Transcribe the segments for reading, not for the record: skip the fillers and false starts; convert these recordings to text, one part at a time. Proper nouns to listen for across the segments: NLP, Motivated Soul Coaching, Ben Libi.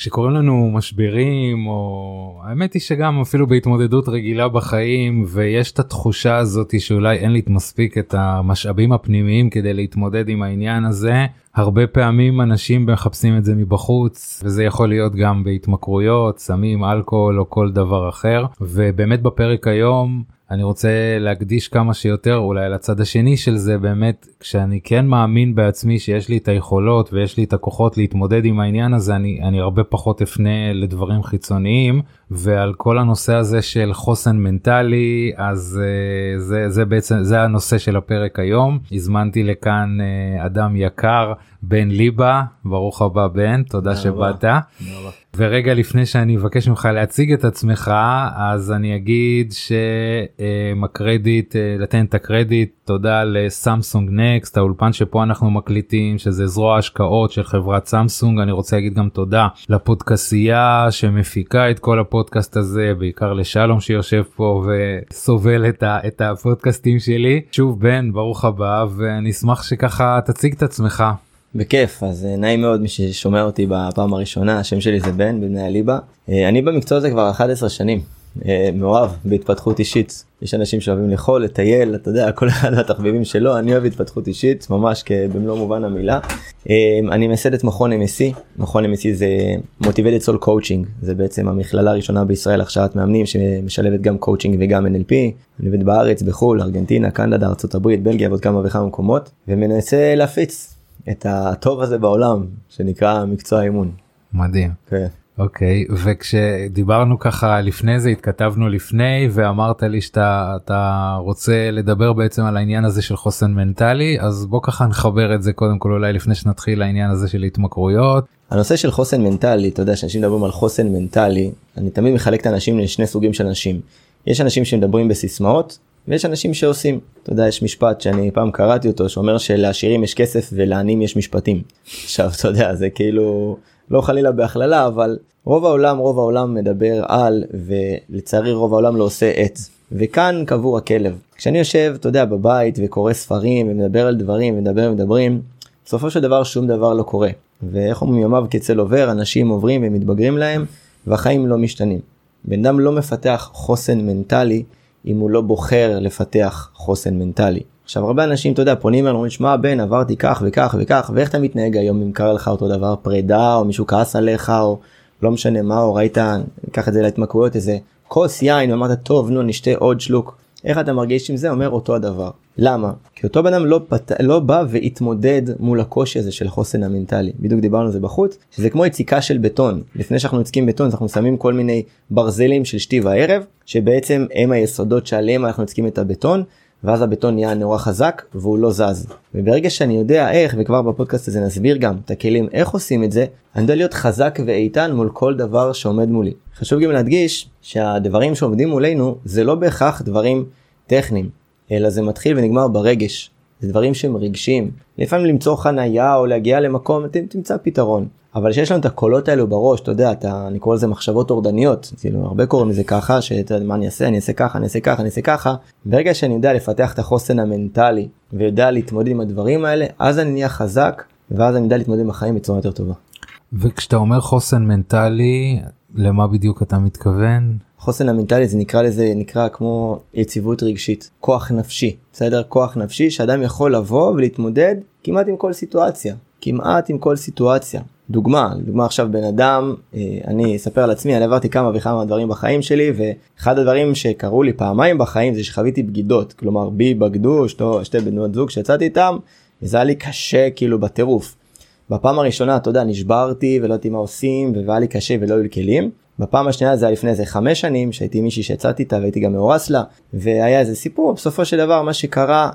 כשקוראים לנו משברים, או האמת היא שגם אפילו בהתמודדות רגילה בחיים, ויש את התחושה הזאת שאולי אין לי מספיק את המשאבים הפנימיים כדי להתמודד עם העניין הזה, הרבה פעמים אנשים מחפשים את זה מבחוץ, וזה יכול להיות גם בהתמכרויות, סמים, אלכוהול או כל דבר אחר. ובאמת בפרק היום אני רוצה להקדיש כמה שיותר אולי לצד השני של זה, באמת כשאני כן מאמין בעצמי שיש לי את היכולות ויש לי את הכוחות להתמודד עם העניין הזה, אני הרבה פחות אפנה לדברים חיצוניים. ועל כל הנושא הזה של חוסן מנטלי, אז זה בעצם, זה הנושא של הפרק היום. הזמנתי לכאן אדם יקר, בן ליבה, ברוך הבא בן, תודה שבאת. ורגע לפני שאני אבקש ממך להציג את עצמך, אז אני אגיד לתן את הקרדיט, תודה לסמסונג נקסט, האולפן שפה אנחנו מקליטים, שזה זרוע השקעות של חברת סמסונג. אני רוצה להגיד גם תודה לפודקאסייה שמפיקה את כל הפודקאסט הזה, בעיקר לשלום שיושב פה וסובל את הפודקאסטים שלי. שוב בן, ברוך הבא, ואני אשמח שככה תציג את עצמך. בכיף, אז נעים מאוד מי ששומע אותי בפעם הראשונה, השם שלי זה בן ליבה. אני במקצוע הזה כבר 11 שנים, מעורב בהתפתחות אישית. יש אנשים שאוהבים לאכול, לטייל, אתה יודע, כל אחד מהתחביבים שלו. אני אוהב התפתחות אישית, ממש במלוא מובן המילה. אני מייסד את מכון MSC, מכון MSC זה Motivated Soul Coaching, זה בעצם המכללה הראשונה בישראל הכשרת מאמנים שמשלבת גם coaching וגם NLP, אני עובד בארץ, בחול, ארגנטינה, קנדה, ארצות הברית, בלגיה ועוד כמה וכמה מקומות, ומנסה להפיץ את הטוב הזה בעולם, שנקרא מקצוע האימון. מדהים. כן. אוקיי, וכשדיברנו ככה לפני זה, התכתבנו לפני, ואמרת לי שאתה רוצה לדבר בעצם על העניין הזה של חוסן מנטלי, אז בוא ככה נחבר את זה קודם כל אולי לפני שנתחיל לעניין הזה של התמכרויות. הנושא של חוסן מנטלי, אתה יודע, שאנשים מדברים על חוסן מנטלי, אני תמיד מחלק את האנשים לשני סוגים של אנשים. יש אנשים שמדברים בסיסמאות, ויש אנשים שעושים. אתה יודע, יש משפט שאני פעם קראתי אותו, שאומר שלעשירים יש כסף ולעניים יש משפטים. עכשיו, אתה יודע, זה כאילו לא חלילה בהכללה, אבל רוב העולם מדבר על, ולצערי רוב העולם לא עושה את. וכאן קבור הכלב. כשאני יושב, אתה יודע, בבית וקורא ספרים ומדבר על דברים, מדברים, בסופו של דבר שום דבר לא קורה. ואיך אומרים, ימיו כצל עובר, אנשים עוברים ומתבגרים להם, והחיים לא משתנים. בן אדם לא מפתח חוסן מנטלי, אם הוא לא בוחר לפתח חוסן מנטלי. עכשיו הרבה אנשים, אתה יודע, פונים אלינו, נשמע בן, עברתי כך וכך וכך, ואיך אתה מתנהג היום אם קרה לך אותו דבר, פרידה, או מישהו כעס עליך, או לא משנה מה, או ראית, ניקח את זה להתמכרויות, איזה כוס יין, ואמרת, טוב, נו, נשתה עוד שלוק. איך אתה מרגיש עם זה? אומר אותו הדבר. למה? כי אותו בן אדם לא בא והתמודד מול הקושי הזה של החוסן המנטלי. בדיוק דיברנו על זה בחוץ, שזה כמו יציקה של בטון. לפני שאנחנו יוצקים בטון, אנחנו שמים כל מיני ברזלים של שתי וערב, שבעצם הם היסודות שעליהם אנחנו יוצקים את הבטון, ואז הבטון נהיה נורא חזק, והוא לא זז. וברגע שאני יודע איך, וכבר בפודקאסט הזה נסביר גם את הכלים איך עושים את זה, אני יודע להיות חזק ואיתן מול כל דבר שעומד מולי. חשוב גם להדגיש שהדברים שעומדים מולנו, זה לא בהכרח דברים טכניים, אלא זה מתחיל ונגמר ברגש. זה דברים שהם רגשים. לפעמים למצוא חנייה או להגיע למקום, תמצא פתרון. אבל שיש לנו את הקולות האלו בראש, אתה יודע, אני קורא לזה מחשבות אורדניות, כאילו הרבה קוראים לזה ככה, מה אני אעשה, אני אעשה ככה. ברגע שאני יודע לפתח את החוסן המנטלי, ויודע להתמודד עם הדברים האלה, אז אני נהיה חזק, ואז אני יודע להתמודד עם החיים בצורה יותר טובה. וכשאתה אומר חוסן מנטלי, למה בדיוק אתה מתכוון? חוסן המנטלי זה נקרא כמו יציבות רגשית, כוח נפשי, בסדר? כוח נפשי שאדם יכול לבוא ולהתמודד כמעט עם כל סיטואציה, דוגמה עכשיו בן אדם, אני אספר על עצמי, אני עברתי כמה וכמה דברים בחיים שלי, ואחד הדברים שקרו לי פעמיים בחיים זה שחוויתי בגידות, כלומר בי בגדו שתי בנות זוג שיצאתי איתם, וזה היה לי קשה כאילו בטירוף. בפעם הראשונה, אתה יודע, נשברתי ולא יודעים מה עושים, והיה לי קשה ולא היו לי כלים. בפעם השנייה זה היה לפני איזה 5 שנים, שהייתי מישהי שיצאתי איתה והייתי גם מאורס לה, והיה איזה סיפור, בסופו של דבר מה שקרה,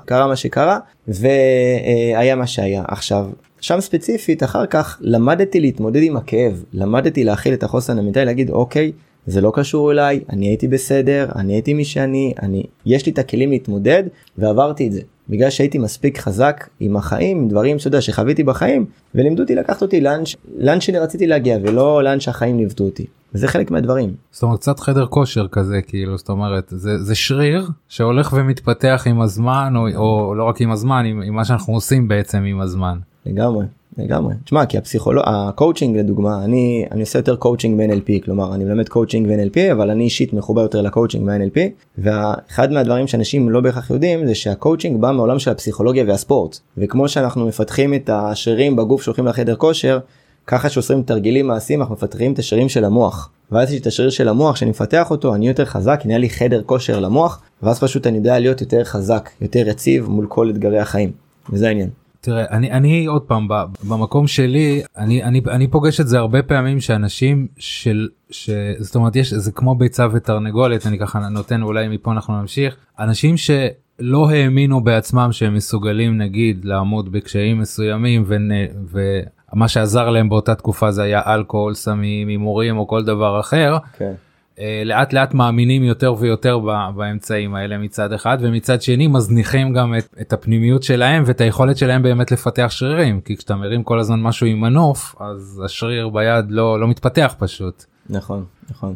והיה מה שהיה. עכשיו, שם ספציפית, אחר כך למדתי להתמודד עם הכאב, למדתי להכיל את החוסן המנטלי, להגיד אוקיי, זה לא קשור אליי, אני הייתי בסדר, אני הייתי מי שאני, יש לי את הכלים להתמודד, ועברתי את זה. בגלל שהייתי מספיק חזק עם החיים, עם דברים שאתה יודע שחוויתי בחיים, ולימדו אותי, לקחת אותי לאן שרציתי להגיע, ולא לאן שהחיים ליוו אותי. וזה חלק מהדברים. זאת אומרת, קצת חדר כושר כזה, כאילו, זאת אומרת, זה שריר שהולך ומתפתח עם הזמן, או לא רק עם הזמן, עם מה שאנחנו עושים בעצם עם הזמן. לגמרי. לגמרי. תשמע, כי הקואוצ'ינג לדוגמה, אני עושה יותר קואוצ'ינג ב-NLP, כלומר אני מלמד קואוצ'ינג ב-NLP, אבל אני אישית מחובר יותר לקואוצ'ינג ב-NLP, ואחד מהדברים שאנשים לא בהכרח יודעים, זה שהקואוצ'ינג בא מעולם של הפסיכולוגיה והספורט, וכמו שאנחנו מפתחים את השרירים בגוף שהולכים לחדר כושר, ככה שעושים תרגילים מעשיים, אנחנו מפתחים את השרירים של המוח. ואז יש את השריר של המוח שאני מפתח אותו, אני יותר חזק, נהיה לי חדר כושר למוח, ואז פשוט אני יודע להיות יותר חזק, יותר יציב מול כל אתגרי החיים. וזה העניין. תראה, אני עוד פעם, במקום שלי, אני פוגש את זה הרבה פעמים שאנשים זאת אומרת, זה כמו ביצה ותרנגולת, אני ככה נותן, אולי מפה אנחנו נמשיך, אנשים לא האמינו בעצמם שהם מסוגלים נגיד לעמוד בקשיים מסוימים מה שעזר להם באותה תקופה זה היה אלכוהול, סמים, הימורים או כל דבר אחר. לאט לאט מאמינים יותר ויותר באמצעים האלה מצד אחד, ומצד שני מזניחים גם את הפנימיות שלהם ואת היכולת שלהם באמת לפתח שרירים, כי כשאתה מרים כל הזמן משהו עם מנוף, אז השריר ביד לא מתפתח פשוט. נכון, נכון.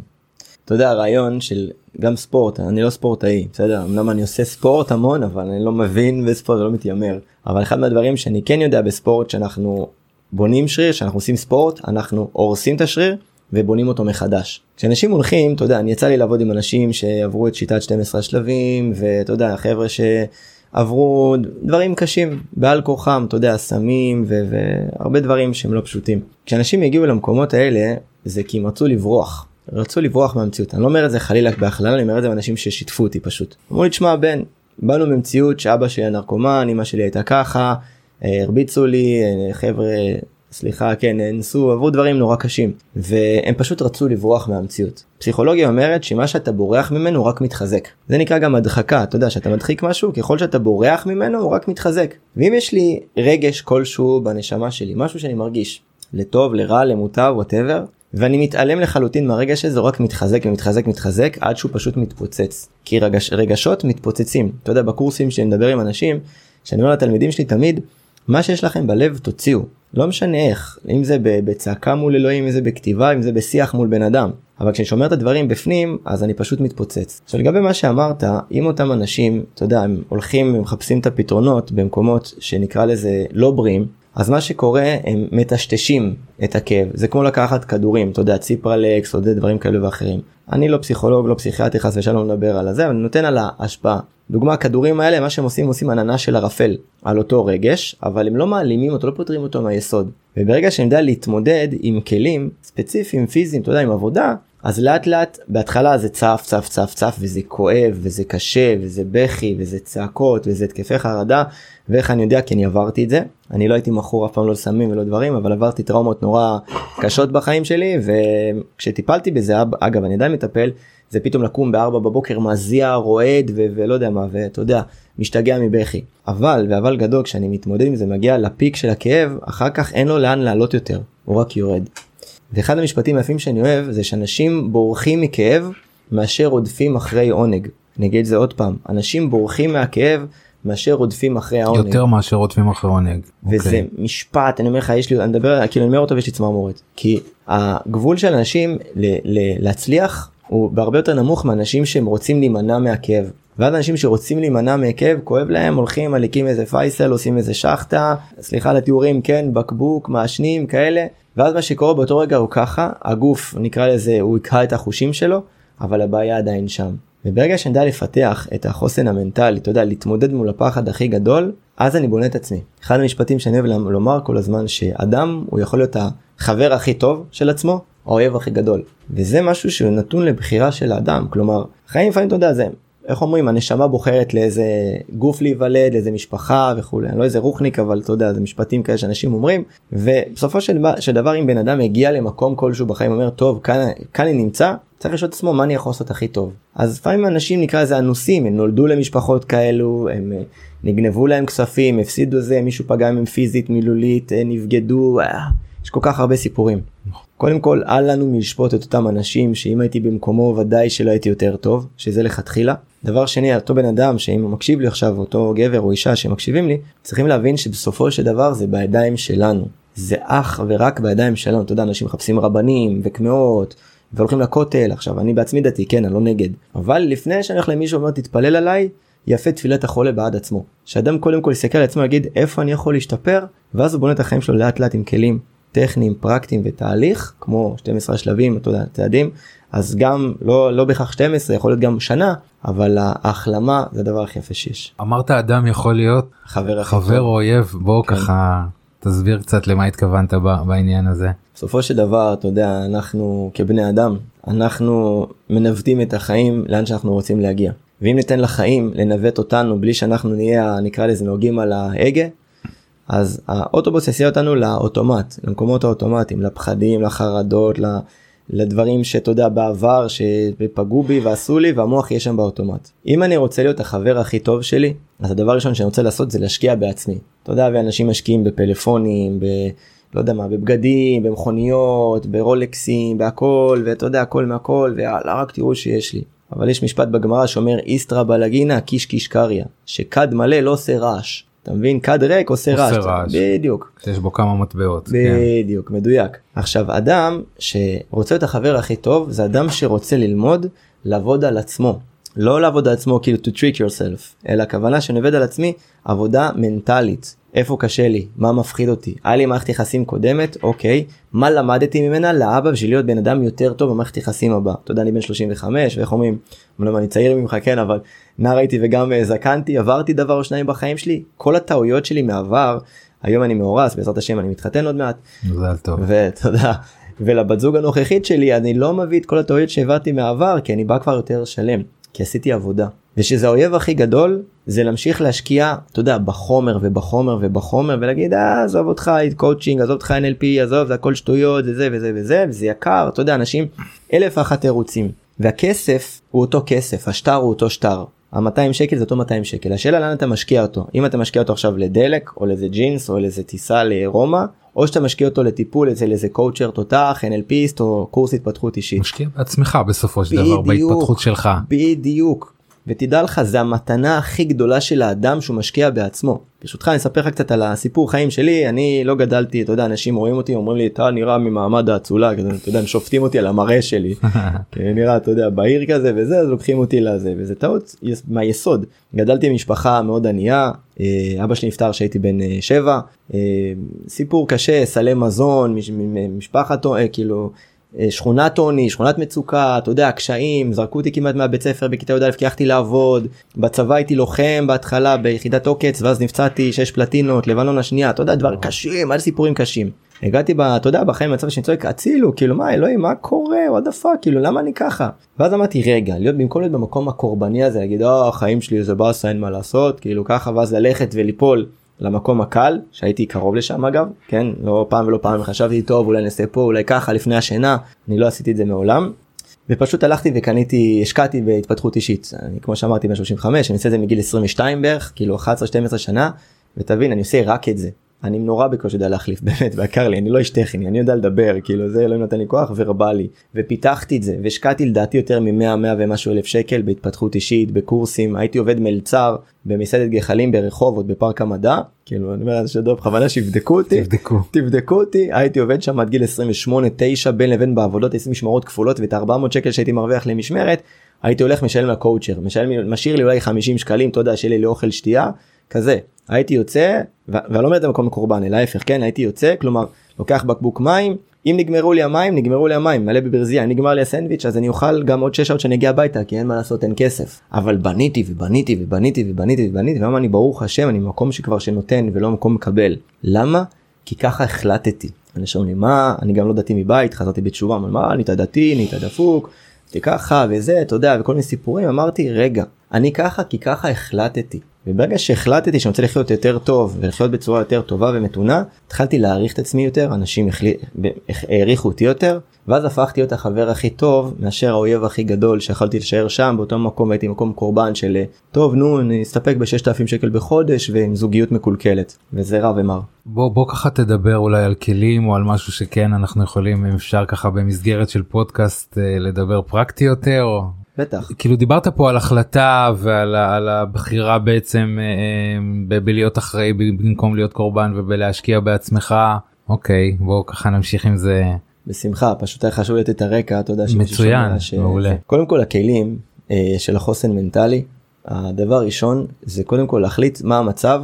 אתה יודע, הרעיון של גם ספורט, אני לא ספורטאי, בסדר? אמנם אני עושה ספורט המון, אבל אני לא מבין בספורט, לא מתיימר. אבל אחד מהדברים שאני כן יודע בספורט, שאנחנו בונים שריר, שאנחנו עושים ספורט, אנחנו הורסים את השריר ובונים אותו מחדש. כשאנשים הולכים, אתה יודע, אני יצא לי לעבוד עם אנשים שעברו את שיטת 12 השלבים, ואתה יודע, חבר'ה שעברו דברים קשים, בעל כוחם, אתה יודע, סמים, והרבה דברים שהם לא פשוטים. כשאנשים יגיעו למקומות האלה, זה כי מצאו לברוח. רצו לברוח מהמציאות. אני לא אומר את זה חלילה בהכללה, אני אומר את זה מאנשים ששיתפו אותי פשוט. אמרו לי, תשמע בן, באנו ממציאות שאבא שלי היה נרקומן, אמא שלי הייתה ככה, הרביצו לי, חבר'ה, סליחה, כן, נסו, עברו דברים נורא קשים. והם פשוט רצו לברוח מהמציאות. פסיכולוגיה אומרת שמה שאתה בורח ממנו רק מתחזק. זה נקרא גם הדחקה, אתה יודע, שאתה מדחיק משהו, ככל שאתה בורח ממנו הוא רק מתחזק. ואם יש לי רגש כלשהו בנשמה שלי, משהו שאני מרגיש, לטוב, לרע, למוטב, whatever, ואני מתעלם לחלוטין מהרגע שזה רק מתחזק ומתחזק מתחזק עד שהוא פשוט מתפוצץ. כי רגשות מתפוצצים. אתה יודע, בקורסים שאני מדבר עם אנשים, שאני אומר לתלמידים שלי תמיד, מה שיש לכם בלב תוציאו. לא משנה איך, אם זה בצעקה מול אלוהים, אם זה בכתיבה, אם זה בשיח מול בן אדם. אבל כשאני שומר את הדברים בפנים, אז אני פשוט מתפוצץ. עכשיו לגבי מה שאמרת, אם אותם אנשים, אתה יודע, הם הולכים ומחפשים את הפתרונות במקומות שנקרא לזה לא בריאים, אז מה שקורה, הם מטשטשים את הכאב. זה כמו לקחת כדורים, אתה יודע, ציפרלקס, עוד דברים כאלה ואחרים. אני לא פסיכולוג, לא פסיכיאטר, חס ושלום נדבר על זה, אבל אני נותן על ההשפעה. דוגמה, הכדורים האלה, מה שהם עושים עננה של ערפל על אותו רגש, אבל הם לא מעלימים אותו, לא פותרים אותו מהיסוד. וברגע שאני יודע להתמודד עם כלים ספציפיים, פיזיים, אתה יודע, עם עבודה, אז לאט לאט, בהתחלה זה צף, צף, צף, צף, וזה כואב, וזה קשה, וזה בכי, וזה צעקות, וזה התקפי חרדה, ואיך אני יודע, כי אני עברתי את זה. אני לא הייתי מכור אף פעם לא לסמים ולא דברים, אבל עברתי טראומות נורא קשות בחיים שלי, וכשטיפלתי בזה, אגב, אני עדיין מטפל, זה פתאום לקום ב-4 בבוקר, מזיע, רועד, ולא יודע מה, ואתה יודע, משתגע מבכי. אבל גדול, כשאני מתמודד עם זה, מגיע לפיק של הכאב, אחר כך אין לו לאן לעלות יותר, הוא רק יורד. ואחד המשפטים היפים שאני אוהב, זה שאנשים בורחים מכאב, מאשר רודפים אחרי עונג. אני אגיד את זה עוד פעם, אנשים בורחים מהכאב, מאשר רודפים אחרי העונג. יותר מאשר רודפים אחרי עונג. וזה משפט, אני אומר לך, יש לי, אני מדבר, כאילו אני אומר אותו ויש לי צמרמורת. כי הגבול של אנשים להצליח, הוא בהרבה יותר נמוך מאנשים שהם רוצים להימנע מהכאב. ועד אנשים שרוצים להימנע מהכאב, כואב להם, הולכים, מליקים איזה פייסל, עושים איזה שחטה, סליחה לתיאורים, כן, בקבוק, מעשנים, כאלה. ואז מה שקורה באותו רגע הוא ככה, הגוף נקרא לזה, הוא יקרא את החושים שלו, אבל הבעיה עדיין שם. וברגע שאני יודע לפתח את החוסן המנטלי, אתה יודע, להתמודד מול הפחד הכי גדול, אז אני בונה את עצמי. אחד המשפטים שאני אוהב לומר כל הזמן, שאדם הוא יכול להיות החבר הכי טוב של עצמו, האויב הכי גדול. וזה משהו שהוא נתון לבחירה של האדם, כלומר, חיים פעמים אתה יודע, זה איך אומרים, הנשמה בוחרת לאיזה גוף להיוולד, לאיזה משפחה וכו'. לא איזה רוחניק, אבל אתה יודע, זה משפטים כאלה שאנשים אומרים. ובסופו של דבר, אם בן אדם הגיע למקום כלשהו בחיים, אומר, טוב, כאן אני נמצא, צריך לשאול את עצמו מה אני יכול לעשות הכי טוב. אז לפעמים אנשים נקרא לזה אנוסים, הם נולדו למשפחות כאלו, הם נגנבו להם כספים, הפסידו זה, מישהו פגע מהם פיזית, מילולית, נפגדו, יש כל כך הרבה סיפורים. קודם כל, אל לנו מלשפוט את אותם אנשים שאם הייתי במקומו ודאי שלא הייתי יותר טוב, שזה לכתחילה. דבר שני, אותו בן אדם שאם הוא מקשיב לי עכשיו, אותו גבר או אישה שמקשיבים לי, צריכים להבין שבסופו של דבר זה בידיים שלנו. זה אך ורק בידיים שלנו. אתה יודע, אנשים מחפשים רבנים וכמאות והולכים לכותל. עכשיו, אני בעצמי דתי, כן, אני לא נגד. אבל לפני שאני הולך למישהו ואומר, תתפלל עליי, יפה תפילת החולה בעד עצמו. שאדם קודם כל יסתכל על עצמו ויגיד איפה אני יכול להשתפר, ואז הוא בונה את החיים שלו לאט לאט עם כלים טכניים, פרקטיים ותהליך, כמו 12 שלבים, אתה יודע, צעדים, אז גם לא בהכרח 12, יכול להיות גם שנה, אבל ההחלמה זה הדבר הכי יפה שיש. אמרת אדם יכול להיות חבר או אויב, בוא כן. ככה תסביר קצת למה התכוונת בעניין הזה. בסופו של דבר, אתה יודע, אנחנו כבני אדם, אנחנו מנווטים את החיים לאן שאנחנו רוצים להגיע. ואם ניתן לחיים לנווט אותנו בלי שאנחנו נהיה, נקרא לזה, נוגעים על ההגה, אז האוטובוס יסיע אותנו לאוטומט, למקומות האוטומטיים, לפחדים, לחרדות, לדברים שאתה יודע בעבר שפגעו בי ועשו לי, והמוח יהיה שם באוטומט. אם אני רוצה להיות החבר הכי טוב שלי, אז הדבר הראשון שאני רוצה לעשות זה להשקיע בעצמי. אתה יודע, ואנשים משקיעים בפלאפונים, לא יודע מה, בבגדים, במכוניות, ברולקסים, בהכל, ואתה יודע, הכל מהכל, ורק תראו שיש לי. אבל יש משפט בגמרא שאומר, איסטרא בלגינא קיש קיש קריא, שכד מלא לא עושה רעש. אתה מבין? כד ריק עושה רעש. בדיוק. שיש בו כמה מטבעות. בדיוק, כן. מדויק. עכשיו, אדם שרוצה את החבר הכי טוב, זה אדם שרוצה ללמוד לעבוד על עצמו. לא לעבוד על עצמו כאילו to trick yourself, אלא הכוונה שנבד על עצמי עבודה מנטלית. איפה קשה לי? מה מפחיד אותי? היה לי מערכת יחסים קודמת? אוקיי. מה למדתי ממנה? לאבא בשביל להיות בן אדם יותר טוב במערכת יחסים הבא. אתה יודע, אני בן 35, ואיך אומרים? אמנם אני צעיר ממך, כן, אבל נער הייתי וגם זקנתי, עברתי דבר או שניים בחיים שלי. כל הטעויות שלי מעבר, היום אני מאורס, בעזרת השם אני מתחתן עוד מעט. מזל טוב. ותודה. ולבת זוג הנוכחית שלי, אני לא מביא את כל הטעויות שהעברתי מעבר, כי אני בא כבר יותר שלם, כי עשיתי עבודה. ושזה האויב הכי גדול, זה להמשיך להשקיע, אתה יודע, בחומר ובחומר ובחומר, ולהגיד, עזוב אותך, קואוצ'ינג, עזוב אותך NLP, עזוב, זה הכל שטויות, זה וזה וזה, וזה יקר, אתה יודע, אנשים, 1,001 תירוצים. והכסף הוא אותו כסף, השטר הוא אותו שטר. ה-200 שקל זה אותו 200 שקל. השאלה לאן אתה משקיע אותו. אם אתה משקיע אותו עכשיו לדלק, או לזה ג'ינס, או לזה טיסה לרומא, או שאתה משקיע אותו לטיפול, לזה קואוצ'ר תותח, NLPיסט, או קורס התפתחות אישית. משקיע בעצמך בסופו של דבר, בהתפתחות שלך. בדיוק. ותדע לך, זה המתנה הכי גדולה של האדם שהוא משקיע בעצמו. ברשותך, אני אספר לך קצת על הסיפור חיים שלי, אני לא גדלתי, אתה יודע, אנשים רואים אותי, אומרים לי, אתה נראה ממעמד האצולה, אתה יודע, שופטים אותי על המראה שלי, נראה, אתה יודע, בעיר כזה וזה, אז לוקחים אותי לזה, וזה טעות מהיסוד. גדלתי במשפחה מאוד ענייה, אבא שלי נפטר שהייתי בן 7, סיפור קשה, סלי מזון, משפחת, כאילו, שכונת עוני, שכונת מצוקה, אתה יודע, הקשיים, זרקו אותי כמעט מהבית ספר בכיתה י"א, כי הלכתי לעבוד, בצבא הייתי לוחם בהתחלה ביחידת עוקץ, ואז נפצעתי 6 פלטינות, לבנון השנייה, אתה יודע, דבר קשים, עד סיפורים קשים. הגעתי, אתה יודע, בחיים מצב שאני צועק, הצילו, כאילו, מה אלוהים, מה קורה, what the fuck, כאילו, למה אני ככה? ואז אמרתי, רגע, להיות במקום להיות במקום הקורבני הזה, להגיד, החיים שלי זה באסה, אין מה לעשות, כאילו, ככה, ואז ללכת וליפול. למקום הקל, שהייתי קרוב לשם אגב, כן, לא פעם ולא פעם, חשבתי טוב, אולי נעשה פה, אולי ככה, לפני השינה, אני לא עשיתי את זה מעולם, ופשוט הלכתי וקניתי, השקעתי בהתפתחות אישית, אני כמו שאמרתי בן 35, אני עושה את זה מגיל 22 בערך, כאילו 11-12 שנה, ותבין, אני עושה רק את זה, אני נורא בקושי יודע להחליף, באמת, והקר לי, אני לא איש טכני, אני יודע לדבר, כאילו זה לא נותן לי כוח, ורבלי, ופיתחתי את זה, והשקעתי לדעתי יותר מ-100 ומשהו אלף שקל, בהתפתחות אישית, בקורסים, הייתי עובד מלצר, במסעדת גחלים ברחובות, בפארק המדע, כאילו אני אומר, שדוב, חוונה שיבדקו אותי, תבדקו אותי, הייתי עובד שם עד גיל 28-9, בין לבין בעבודות, 20 משמרות כפולות, ואת 400 שקל שהייתי מרוויח למשמרת, הייתי הולך משלם לקואוצ'ר, משאיר לי אולי 50 שקלים, תודה, שיהיה לי לאוכל שתייה, כזה. הייתי יוצא, ואני לא אומר את המקום הקורבן, אלא ההפך, כן, הייתי יוצא, כלומר, לוקח בקבוק מים, אם נגמרו לי המים, מלא בברזייה, אם נגמר לי הסנדוויץ', אז אני אוכל גם עוד 6 שעות שאני אגיע הביתה, כי אין מה לעשות, אין כסף. אבל בניתי, והיום אני ברוך השם, אני במקום שכבר שנותן ולא מקום מקבל. למה? כי ככה החלטתי. אני שאומרים, מה? אני גם לא דתי מבית, חזרתי בתשובה, אמרתי, מה? נהיית דתי, נהיית דפוק, ככה וזה, אתה יודע, וכל מיני סיפורים. אמרתי, רגע, אני ככה, כי ככה החלטתי. וברגע שהחלטתי שאני רוצה לחיות יותר טוב ולחיות בצורה יותר טובה ומתונה, התחלתי להעריך את עצמי יותר, אנשים העריכו אותי יותר, ואז הפכתי להיות החבר הכי טוב מאשר האויב הכי גדול שיכלתי לשאר שם, באותו מקום הייתי מקום קורבן של טוב נו אני אסתפק ב6,000 שקל בחודש ועם זוגיות מקולקלת, וזה רע ומר. בוא ככה תדבר אולי על כלים או על משהו שכן אנחנו יכולים אם אפשר ככה במסגרת של פודקאסט לדבר פרקטי יותר או... בטח. כאילו דיברת פה על החלטה ועל הבחירה בעצם בלהיות אחראי במקום להיות קורבן ובלהשקיע בעצמך. אוקיי, בואו ככה נמשיך עם זה. בשמחה, פשוט היה חשוב לתת הרקע, אתה יודע. מצוין, מעולה. קודם כל הכלים של החוסן מנטלי, הדבר הראשון זה קודם כל להחליט מה המצב,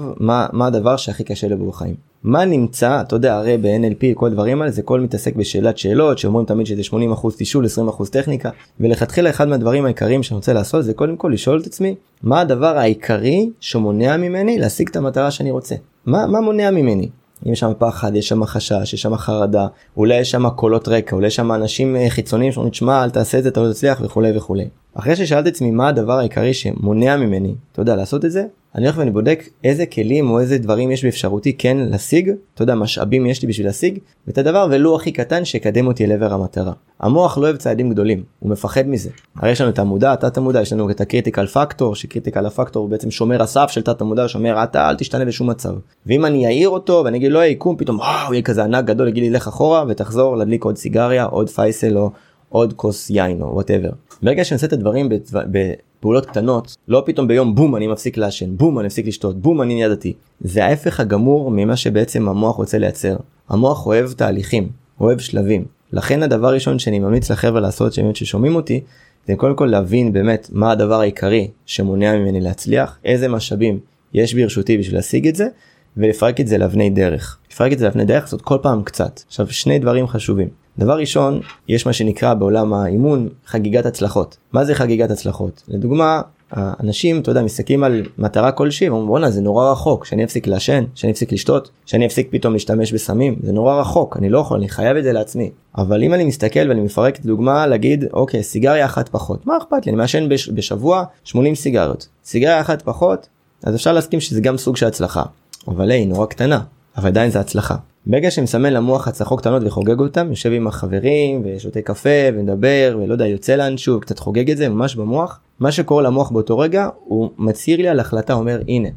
מה הדבר שהכי קשה לבוא בחיים. מה נמצא, אתה יודע, הרי ב-NLP כל דברים האלה, זה כל מתעסק בשאלת שאלות, שאומרים תמיד שזה 80% תישול, 20% טכניקה, ולכתחילה אחד מהדברים העיקריים שאני רוצה לעשות, זה קודם כל לשאול את עצמי, מה הדבר העיקרי שמונע ממני להשיג את המטרה שאני רוצה? מה מונע ממני? אם יש שם פחד, יש שם חשש, יש שם חרדה, אולי יש שם קולות רקע, אולי יש שם אנשים חיצוניים שאומרים, שמע, אל תעשה את זה, אתה לא תצליח וכולי וכולי. אחרי ששאלתי עצמי מה הדבר העיקרי שמונע ממני, אתה יודע, לעשות את זה, אני הולך ואני בודק איזה כלים או איזה דברים יש באפשרותי כן להשיג, אתה יודע, משאבים יש לי בשביל להשיג, ואת הדבר ולא הכי קטן שיקדם אותי לעבר המטרה. המוח לא אוהב צעדים גדולים, הוא מפחד מזה. הרי יש לנו את המודע, תת המודע, יש לנו את הקריטיקל פקטור, שקריטיקל הפקטור הוא בעצם שומר הסף של תת המודע, שומר, אתה אל תשתנה בשום מצב. ואם אני אעיר אותו ואני אגיד לו, היקום, פתאום, וואו, יהיה כזה ענק גדול, יגיד לי, לך אחורה ותחזור להדליק עוד סיגריה, עוד פייסל או עוד כוס יין או whatever. ברגע שאני עושה את הדברים בפעולות קטנות, לא פתאום ביום בום אני מפסיק לעשן, בום אני מפסיק לשתות, בום אני ידעתי. זה ההפך הגמור ממה שבעצם המוח רוצה לייצר. המוח אוהב תהליכים, אוהב שלבים. לכן הדבר הראשון שאני ממליץ לחבר'ה לעשות ששומעים אותי, זה קודם כל להבין באמת מה הדבר העיקרי שמונע ממני להצליח, איזה משאבים יש ברשותי בשביל להשיג את זה, ולפרק את זה לאבני דרך. לפרק את זה לאבני דרך, זאת כל פעם קצת. עכשיו, שני דברים חשובים. דבר ראשון, יש מה שנקרא בעולם האימון, חגיגת הצלחות. מה זה חגיגת הצלחות? לדוגמה, האנשים, אתה יודע, מסתכלים על מטרה כלשהי, ואומרים, בונה, זה נורא רחוק, שאני אפסיק לעשן, שאני אפסיק לשתות, שאני אפסיק פתאום להשתמש בסמים, זה נורא רחוק, אני לא יכול, אני חייב את זה לעצמי. אבל אם אני מסתכל ואני מפרק את דוגמה, להגיד, אוקיי, סיגריה אחת פחות. מה אכפת לי? אני מעשן בשבוע 80 סיגריות. סיגריה אחת פחות, אז אפשר להסכים שזה גם סוג של הצלחה. אבל היא נורא קטנה, אבל עדיין זה הצלחה. ברגע שמסמן למוח הצלחות קטנות וחוגג אותם, יושב עם החברים ושותה קפה ונדבר ולא יודע, יוצא לאנשהו, קצת חוגג את זה ממש במוח. מה שקורה למוח באותו רגע, הוא מצהיר לי על החלטה, אומר הנה,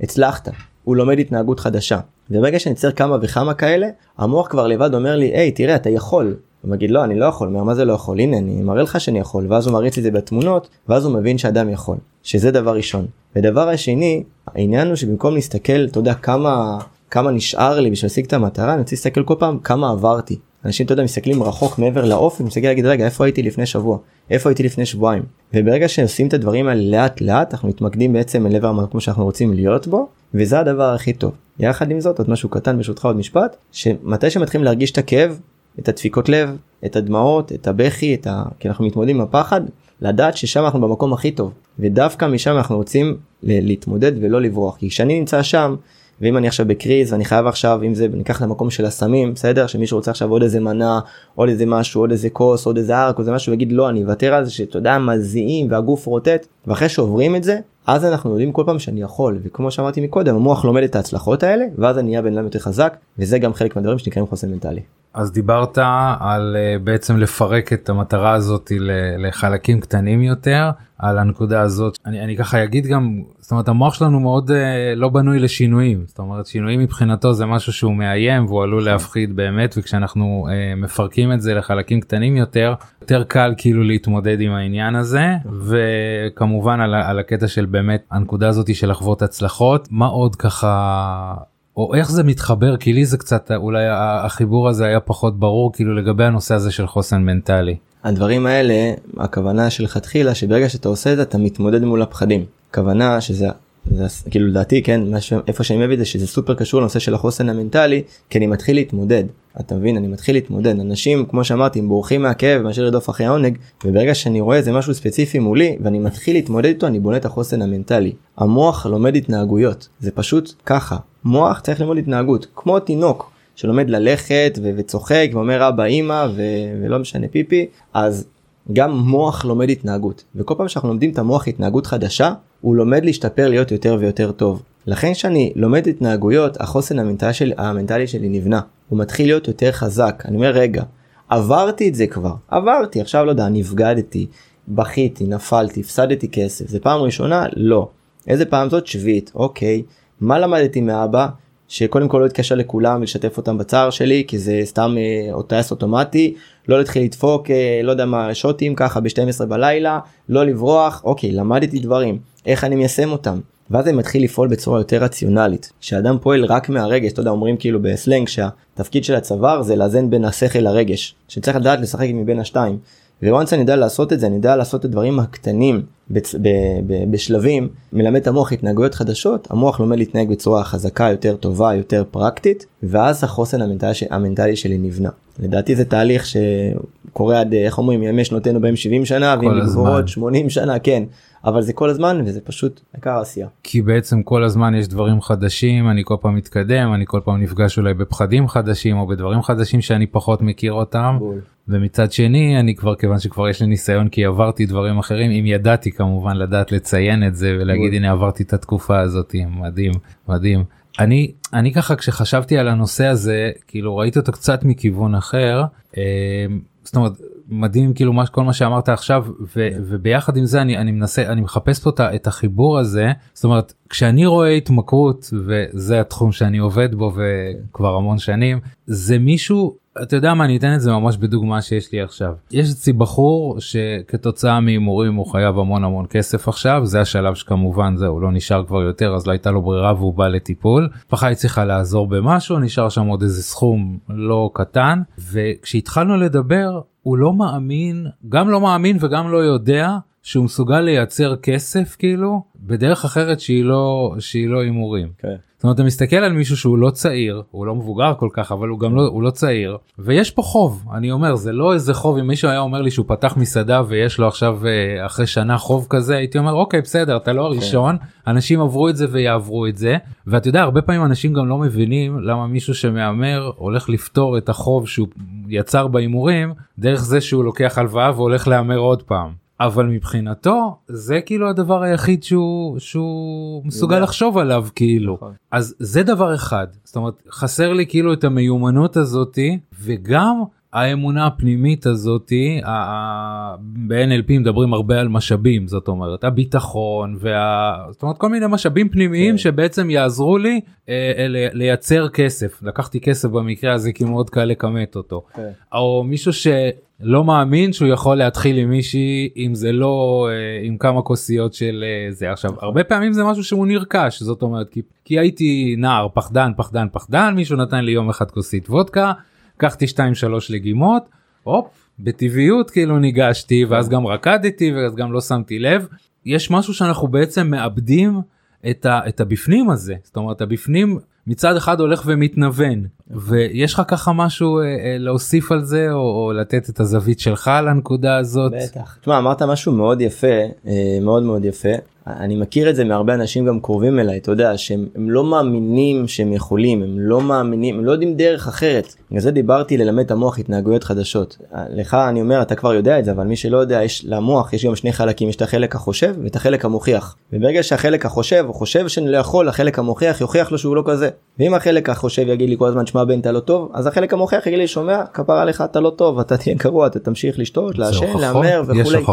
הצלחת, הוא לומד התנהגות חדשה. וברגע שנצר כמה וכמה כאלה, המוח כבר לבד אומר לי, היי תראה אתה יכול. הוא מגיד לא, אני לא יכול, מה זה לא יכול? הנה אני מראה לך שאני יכול, ואז הוא מריץ את זה בתמונות, ואז הוא מבין שאדם יכול, שזה דבר ראשון. ודבר השני, העניין הוא שבמקום להסתכל, אתה יודע, כמה נשאר לי בשביל להשיג את המטרה, אני רוצה להסתכל כל פעם כמה עברתי. אנשים, אתה יודע, מסתכלים רחוק מעבר לאופן, מסתכל להגיד, רגע, איפה הייתי לפני שבוע? איפה הייתי לפני שבועיים? וברגע שעושים את הדברים האלה לאט לאט, אנחנו מתמקדים בעצם אל עבר המקום שאנחנו רוצים להיות בו, וזה הדבר הכי טוב. יחד עם זאת, עוד משהו קטן, ברשותך עוד משפט, שמתי שמתחילים להרגיש את הכאב, את הדפיקות לב, את הדמעות, את הבכי, כי אנחנו מתמודדים עם הפחד, לדעת ששם אנחנו במקום הכי טוב, ודווקא משם אנחנו רוצים להתמודד ולא לברוח, כי כשאני נמצא שם, ואם אני עכשיו בקריז, ואני חייב עכשיו, אם זה ניקח למקום של הסמים, בסדר? שמישהו רוצה עכשיו עוד איזה מנה, עוד איזה משהו, עוד איזה כוס, עוד איזה ארק, או איזה משהו, ויגיד לא, אני אוותר על זה, שאתה יודע, מזיעים, והגוף רוטט, ואחרי שעוברים את זה, אז אנחנו יודעים כל פעם שאני יכול, וכמו שאמרתי מקודם, המוח לומד את ההצלחות האלה, ואז אני אהיה בן אדם יותר חזק, וזה גם חלק מהדברים שנקראים חוסן מנטלי. אז דיברת על בעצם לפרק את המטרה הזאת לחלקים קטנים יותר, על הנקודה הזאת. אני ככה אגיד גם, זאת אומרת, המוח שלנו מאוד לא בנוי לשינויים. זאת אומרת, שינויים מבחינתו זה משהו שהוא מאיים, והוא עלול להפחיד באמת, וכשאנחנו מפרקים את זה לחלקים קטנים יותר, יותר קל כאילו להתמודד עם העניין הזה, וכמובן על הקטע של באמת הנקודה הזאת של לחוות הצלחות. מה עוד ככה... או איך זה מתחבר, כי לי זה קצת, אולי החיבור הזה היה פחות ברור, כאילו לגבי הנושא הזה של חוסן מנטלי. הדברים האלה, הכוונה שלך תחילה, שברגע שאתה עושה את זה, אתה מתמודד מול הפחדים. הכוונה שזה, כאילו לדעתי, כן, איפה שאני מביא את זה, שזה סופר קשור לנושא של החוסן המנטלי, כי אני מתחיל להתמודד. אתה מבין, אני מתחיל להתמודד. אנשים, כמו שאמרתי, הם בורחים מהכאב, מאשר לרדוף אחרי העונג, וברגע שאני רואה זה משהו ספציפי מולי, ואני מתחיל להתמודד איתו, אני בונה את החוסן המנטלי. המוח לומד התנהגויות. זה פשוט ככה. מוח צריך ללמוד התנהגות, כמו תינוק שלומד ללכת וצוחק ואומר אבא אמא ולא משנה פיפי, אז גם מוח לומד התנהגות, וכל פעם שאנחנו לומדים את המוח התנהגות חדשה, הוא לומד להשתפר להיות יותר ויותר טוב. לכן שאני לומד התנהגויות, החוסן המנטלי שלי נבנה, הוא מתחיל להיות יותר חזק. אני אומר רגע, עברתי את זה כבר, עברתי, עכשיו לא יודע, נפגדתי, בכיתי, נפלתי, הפסדתי כסף, זה פעם ראשונה? לא. איזה פעם זאת? שביעית, אוקיי. מה למדתי מאבא? שקודם כל לא התקשר לכולם ולשתף אותם בצער שלי, כי זה סתם טייס אוטומטי, לא להתחיל לדפוק, לא יודע מה, שוטים ככה ב-12 בלילה, לא לברוח, אוקיי, למדתי דברים, איך אני מיישם אותם? ואז אני מתחיל לפעול בצורה יותר רציונלית, כשאדם פועל רק מהרגש, אתה יודע, אומרים כאילו בסלנג שהתפקיד של הצוואר זה לאזן בין השכל לרגש, שצריך לדעת לשחק מבין השתיים, וואנס אני יודע לעשות את זה, אני יודע לעשות את הדברים הקטנים בשלבים, מלמד את המוח התנהגויות חדשות, המוח לומד להתנהג בצורה חזקה, יותר טובה, יותר פרקטית, ואז החוסן המנטלי שלי נבנה. לדעתי זה תהליך שקורה עד, איך אומרים, ימי שנותינו בהם 70 שנה, ועם נגבורות 80 שנה, כן. אבל זה כל הזמן, וזה פשוט עיקר עשייה. כי בעצם כל הזמן יש דברים חדשים, אני כל פעם מתקדם, אני כל פעם נפגש אולי בפחדים חדשים, או בדברים חדשים שאני פחות מכיר אותם. בול. ומצד שני, אני כבר, כיוון שכבר יש לי ניסיון, כי עברתי דברים אחרים, אם ידעתי כמובן לדעת לציין את זה, ולהגיד, הנה עברתי את התקופה הזאת, מדהים, מדהים. אני ככה, כשחשבתי על הנושא הזה, כאילו ראיתי אותו קצת מכיוון אחר, זאת אומרת, מדהים כאילו כל מה שאמרת עכשיו, וביחד עם זה אני מחפש פה את החיבור הזה, זאת אומרת, כשאני רואה התמכרות, וזה התחום שאני עובד בו, וכבר המון שנים, זה מישהו, אתה יודע מה, אני אתן את זה ממש בדוגמה שיש לי עכשיו. יש אצלי בחור שכתוצאה מהימורים הוא חייב המון המון כסף עכשיו, זה השלב שכמובן זהו, לא נשאר כבר יותר, אז לא הייתה לו ברירה והוא בא לטיפול. פחד צריכה לעזור במשהו, נשאר שם עוד איזה סכום לא קטן, וכשהתחלנו לדבר, הוא לא מאמין, גם לא מאמין וגם לא יודע שהוא מסוגל לייצר כסף כאילו, בדרך אחרת שהיא לא הימורים. כן. זאת אומרת, אתה מסתכל על מישהו שהוא לא צעיר, הוא לא מבוגר כל כך, אבל הוא גם לא צעיר, ויש פה חוב, אני אומר, זה לא איזה חוב, אם מישהו היה אומר לי שהוא פתח מסעדה, ויש לו עכשיו, אחרי שנה חוב כזה, הייתי אומר, אוקיי, בסדר, אתה לא הראשון, אנשים עברו את זה ויעברו את זה, ואתה יודע, הרבה פעמים אנשים גם לא מבינים, למה מישהו שמאמר, הולך לפתור את החוב שהוא יצר בהימורים, דרך זה שהוא לוקח הלוואה והולך להאמר עוד פעם. אבל מבחינתו, זה כאילו הדבר היחיד שהוא מסוגל לחשוב עליו, כאילו. אז זה דבר אחד. זאת אומרת, חסר לי כאילו את המיומנות הזאת, וגם האמונה הפנימית הזאת, ב-NLP מדברים הרבה על משאבים, זאת אומרת, הביטחון, זאת אומרת, כל מיני משאבים פנימיים שבעצם יעזרו לי לייצר כסף. לקחתי כסף במקרה הזה, כי מאוד קל לקמת אותו. או מישהו לא מאמין שהוא יכול להתחיל עם מישהי, אם זה לא, עם כמה כוסיות של זה. עכשיו, הרבה פעמים זה משהו שהוא נרכש, זאת אומרת, כי הייתי נער, פחדן, מישהו נתן לי יום אחד כוסית וודקה, קחתי 2-3 לגימות, הופ, בטבעיות כאילו ניגשתי, ואז גם רקדתי, ואז גם לא שמתי לב. יש משהו שאנחנו בעצם מאבדים את הבפנים הזה, זאת אומרת, הבפנים מצד אחד הולך ומתנוון, ויש לך ככה משהו להוסיף על זה, או לתת את הזווית שלך על הנקודה הזאת? בטח. תשמע, אמרת משהו מאוד יפה, מאוד מאוד יפה. אני מכיר את זה מהרבה אנשים גם קרובים אליי, אתה יודע, שהם לא מאמינים שהם יכולים, הם לא מאמינים, הם לא יודעים דרך אחרת. בגלל זה דיברתי ללמד את המוח התנהגויות חדשות. לך אני אומר, אתה כבר יודע את זה, אבל מי שלא יודע, למוח יש גם שני חלקים, יש את החלק החושב ואת החלק המוכיח. וברגע שהחלק החושב, הוא חושב שאני לא יכול, החלק המוכיח יוכיח לו שהוא לא כזה. ואם החלק החושב יגיד לי כל הזמן, שמע בן, אתה לא טוב, אז החלק המוכיח יגיד לי, שומע, כפרה לך, אתה לא טוב, אתה תהיה גרוע, אתה תמשיך לשתות, לעשן, להמר וכולי.